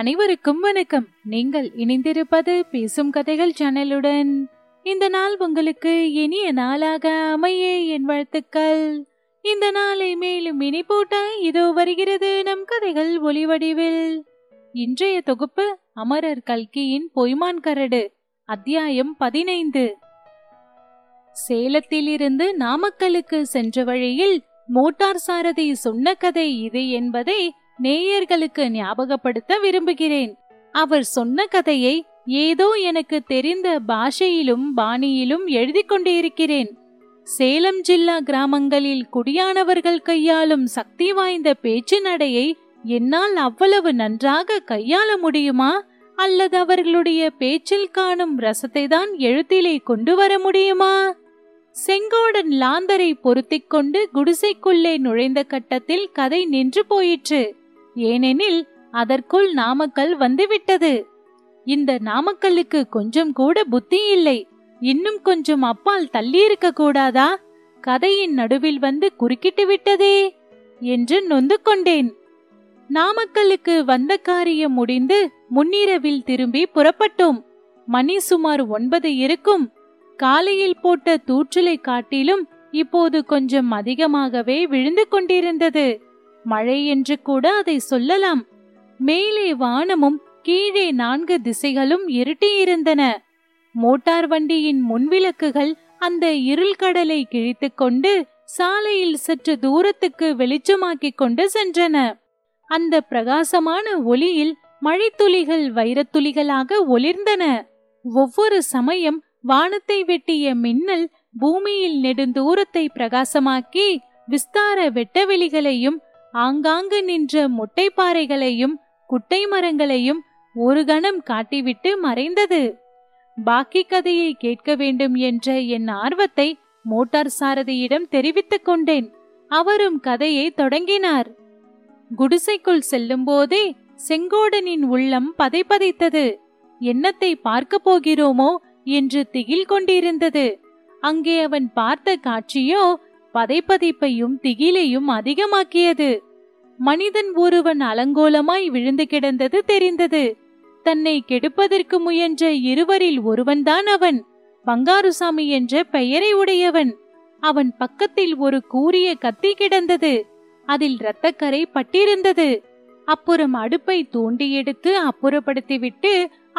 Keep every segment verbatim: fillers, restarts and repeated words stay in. அனைவருக்கும் வணக்கம். நீங்கள் இணைந்திருப்பது பேசும் கதைகள் சேனலுடன். இந்த நாள் உங்களுக்கு இனிய நாளாக அமைய என் வாழ்த்துக்கள். இந்த நாளை மேலும் இனிப்பூட்ட இதோ வருகிறது நம் கதைகள் ஒளிவடிவில். இன்றைய தொகுப்பு அமரர் கல்கியின் பொய்மான் கரடு, அத்தியாயம் பதினைந்து. சேலத்திலிருந்து நாமக்கலுக்கு சென்ற வழியில் மோட்டார் சாரதி சொன்ன கதை இது என்பதை நேயர்களுக்கு ஞாபகப்படுத்த விரும்புகிறேன். அவர் சொன்ன கதையை ஏதோ எனக்கு தெரிந்த பாஷையிலும் பாணியிலும் எழுதி கொண்டிருக்கிறேன். சேலம் ஜில்லா கிராமங்களில் குடியானவர்கள் கையாளும் சக்தி வாய்ந்த பேச்சு நடையை என்னால் அவ்வளவு நன்றாக கையாள முடியுமா, அல்லது அவர்களுடைய பேச்சில் காணும் ரசத்தை தான் எழுத்திலே கொண்டு வர முடியுமா? செங்கோடன் லாந்தரை பொருத்திக் கொண்டு குடிசைக்குள்ளே நுழைந்த கட்டத்தில் கதை நின்று போயிற்று. ஏனெனில் அதற்குள் நாமக்கல் வந்துவிட்டது. இந்த நாமக்கலுக்கு கொஞ்சம் கூட புத்தி இல்லை. இன்னும் கொஞ்சம் அப்பால் தள்ளியிருக்க கூடாதா? கதையின் நடுவில் வந்து குறுக்கிட்டு விட்டதே என்று நொந்து கொண்டேன். நாமக்கலுக்கு வந்த காரியம் முடிந்து முன்னிரவில் திரும்பி புறப்பட்டோம். மணி சுமார் ஒன்பது இருக்கும். காலையில் போட்ட தூற்றலை காட்டிலும் இப்போது கொஞ்சம் அதிகமாகவே விழுந்து கொண்டிருந்தது. மழை என்று கூட அதை சொல்லலாம். மேலே வானமும் கீழே நான்கு திசைகளும் இருட்டியிருந்தன. மோட்டார் வண்டியின் முன்விளக்குகள் அந்த இருள் கடலை கிழித்து கொண்டு சாலையில் சற்று தூரத்துக்கு வெளிச்சமாக்கி கொண்டு சென்றன. அந்த பிரகாசமான ஒளியில் மழைத்துளிகள் வைரத்துளிகளாக ஒளிர்ந்தன. ஒவ்வொரு சமயம் வானத்தை வெட்டிய மின்னல் பூமியில் நெடுந்தூரத்தை பிரகாசமாக்கி விஸ்தார வெட்டவெளிகளையும் ஆங்காங்கு நின்ற முட்டைப்பாறைகளையும் குட்டை மரங்களையும் ஒரு கணம் காட்டிவிட்டு மறைந்தது. பாக்கி கதையை கேட்க வேண்டும் என்ற என் ஆர்வத்தை மோட்டார் சாரதியிடம் தெரிவித்துக் கொண்டேன். அவரும் கதையை தொடங்கினார். குடிசைக்குள் செல்லும் போதே செங்கோடனின் உள்ளம் பதைபதைத்தது. என்னத்தை பார்க்க போகிறோமோ என்று திகில் கொண்டிருந்தது. அங்கே அவன் பார்த்த காட்சியோ பதைப்பதைப்பையும் திகிலையும் அதிகமாக்கியது. மனிதன் ஒருவன் அலங்கோலமாய் விழுந்து கிடந்தது தெரிந்தது. தன்னை கெடுப்பதற்கு முயன்ற இருவரில் ஒருவன்தான் அவன். பங்காருசாமி என்ற பெயரை உடையவன். அவன் பக்கத்தில் ஒரு கூரிய கத்தி கிடந்தது. அதில் இரத்தக்கரை பட்டிருந்தது. அப்புறம் அடுப்பை தூண்டி எடுத்து அப்புறப்படுத்திவிட்டு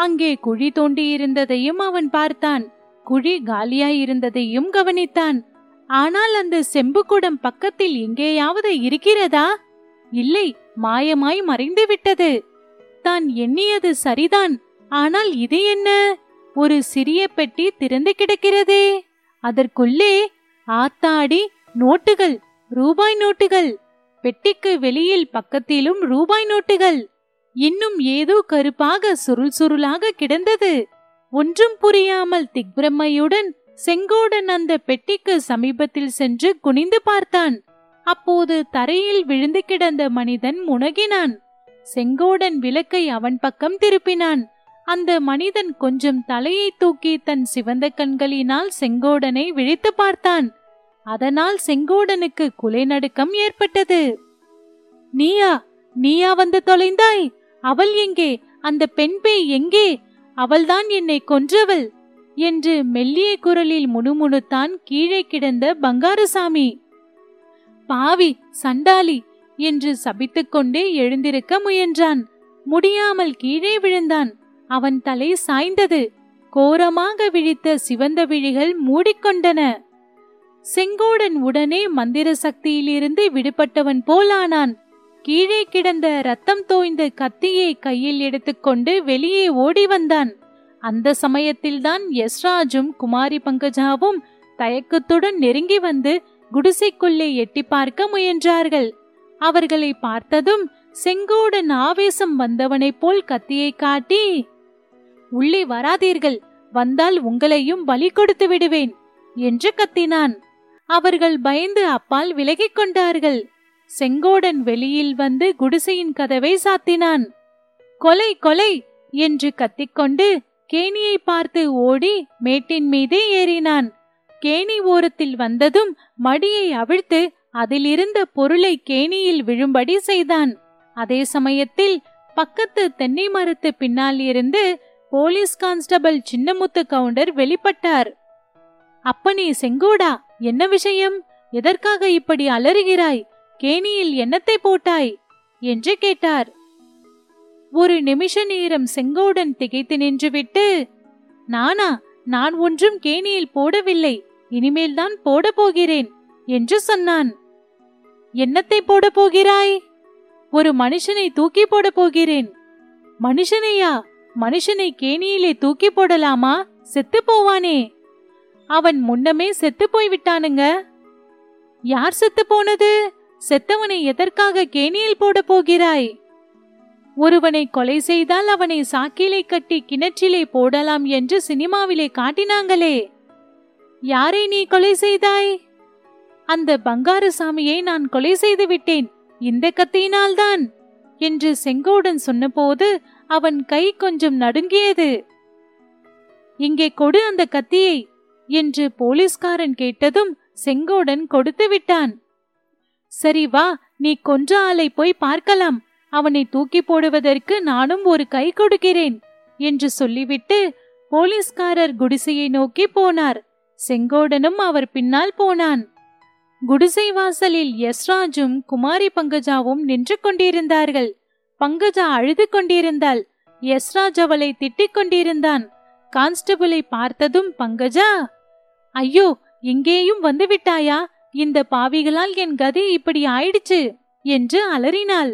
அங்கே குழி தோண்டி இருந்ததையும் அவன் பார்த்தான். குழி காலியாயிருந்ததையும் கவனித்தான். ஆனால் அந்த செம்புக்குடம் பக்கத்தில் எங்கேயாவது இருக்கிறதா? இல்லை, மாயமாய் மறைந்து விட்டது. தான் எண்ணியது சரிதான். ஆனால் இது என்ன? ஒரு சிறிய பெட்டி திறந்து கிடக்கிறதே. அதற்குள்ளே ஆத்தாடி நோட்டுகள், ரூபாய் நோட்டுகள். பெட்டிக்கு வெளியில் பக்கத்திலும் ரூபாய் நோட்டுகள். இன்னும் ஏதோ கருப்பாக சுருள் சுருளாக கிடந்தது. ஒன்றும் புரியாமல் திக்பிரமையுடன் செங்கோடன் அந்த பெட்டிக்கு சமீபத்தில் சென்று குனிந்து பார்த்தான். அப்போது தரையில் விழுந்து கிடந்த மனிதன் முனகினான். செங்கோடன் விளக்கை அவன் பக்கம் திருப்பினான். அந்த மனிதன் கொஞ்சம் தலையை தூக்கி தன் சிவந்த கண்களினால் செங்கோடனை விழித்து பார்த்தான். அதனால் செங்கோடனுக்கு குலைநடுக்கம் ஏற்பட்டது. நீயா நீயா வந்து தொலைந்தாய்? அவள் எங்கே? அந்த பெண் பேய் எங்கே? அவள்தான் என்னை கொன்றவள் என்று மெல்லிய குரலில் முணுமுணுத்தான் கீழே கிடந்த பங்காருசாமி. பாவி, சண்டாளி என்று சபித்துக்கொண்டே எழுந்திருக்க முயன்றான். முடியாமல் கீழே விழுந்தான். அவன் தலை சாய்ந்தது. கோரமாக விழித்த சிவந்த விழிகள் மூடிக்கொண்டன. செங்கோடன் உடனே மந்திர சக்தியிலிருந்து விடுபட்டவன் போலானான். கீழே கிடந்த ரத்தம் தோய்ந்த கத்தியை கையில் எடுத்துக்கொண்டு வெளியே ஓடி வந்தான். அந்த சமயத்தில்தான் யஸ்ராஜும் குமாரி பங்கஜாவும் தயக்கத்துடன் நெருங்கி வந்து குடிசைக்குள்ளே எட்டி பார்க்க முயன்றார்கள். அவர்களை பார்த்ததும் செங்கோடன் ஆவேசம் வந்தவனை போல் கத்தியை காட்டி, உள்ளே வராதீர்கள், வந்தால் உங்களையும் பலி கொடுத்து விடுவேன் என்று கத்தினான். அவர்கள் பயந்து அப்பால் விலகிக் கொண்டார்கள். செங்கோடன் வெளியில் வந்து குடிசையின் கதவை சாத்தினான். கொலை கொலை என்று கத்திக்கொண்டு கேணியை பார்த்து ஓடி மேட்டின் மீதே ஏறினான். கேணி ஓரத்தில் வந்ததும் மடியை அவிழ்த்து அதிலிருந்த பொருளை கேணியில் விழும்படி செய்தான். அதே சமயத்தில் பக்கத்து தென்னை மரத்து பின்னால் இருந்து போலீஸ் கான்ஸ்டபிள் சின்னமுத்து கவுண்டர் வெளிப்பட்டார். அப்பனே செங்கோடா, என்ன விஷயம்? எதற்காக இப்படி அலறுகிறாய்? கேணியில் என்னத்தை போட்டாய் என்று கேட்டார். ஒரு நிமிஷ நேரம் செங்கோடன் திகைத்து நின்றுவிட்டு, நானா, நான் ஒன்றும் கேணியில் போடவில்லை, இனிமேல்தான் போட போகிறேன் என்று சொன்னான். என்னத்தை போட போகிறாய்? ஒரு மனுஷனை தூக்கி போட போகிறேன். மனுஷனையா? மனுஷனை கேணியிலே தூக்கி போடலாமா? செத்து போவானே. அவன் முன்னமே செத்து போய்விட்டானுங்க. யார் செத்து போனது? செத்தவனை எதற்காக கேணியில் போட போகிறாய்? ஒருவனை கொலை செய்தால் அவனை சாக்கிலே கட்டி கிணற்றிலே போடலாம் என்று சினிமாவிலே காட்டினாங்களே, யாரை நீ கொலை செய்தாய்? அந்த பங்காரசாமியை நான் கொலை செய்து விட்டேன், இந்த கத்தியினால்தான் என்று செங்கோடன் சொன்னபோது அவன் கை கொஞ்சம் நடுங்கியது. இங்கே கொடு அந்த கத்தியை என்று போலீஸ்காரன் கேட்டதும் செங்கோடன் கொடுத்து விட்டான். சரி வா, நீ கொன்ற ஆளை போய் பார்க்கலாம், அவனை தூக்கி போடுவதற்கு நானும் ஒரு கை கொடுக்கிறேன் என்று சொல்லிவிட்டு போலீஸ்காரர் குடிசையை நோக்கி போனார். செங்கோடனும் அவர் பின்னால் போனான். குடிசை வாசலில் யஸ்ராஜும் குமாரி பங்கஜாவும் நின்று கொண்டிருந்தார்கள். பங்கஜா அழுது கொண்டிருந்தாள். யஸ்ராஜ் அவளை திட்டிக் கொண்டிருந்தான். கான்ஸ்டபிளை பார்த்ததும் பங்கஜா, ஐயோ, இங்கேயும் வந்துவிட்டாயா? இந்த பாவிகளால் என் கதி இப்படி ஆயிடுச்சு என்று அலறினாள்.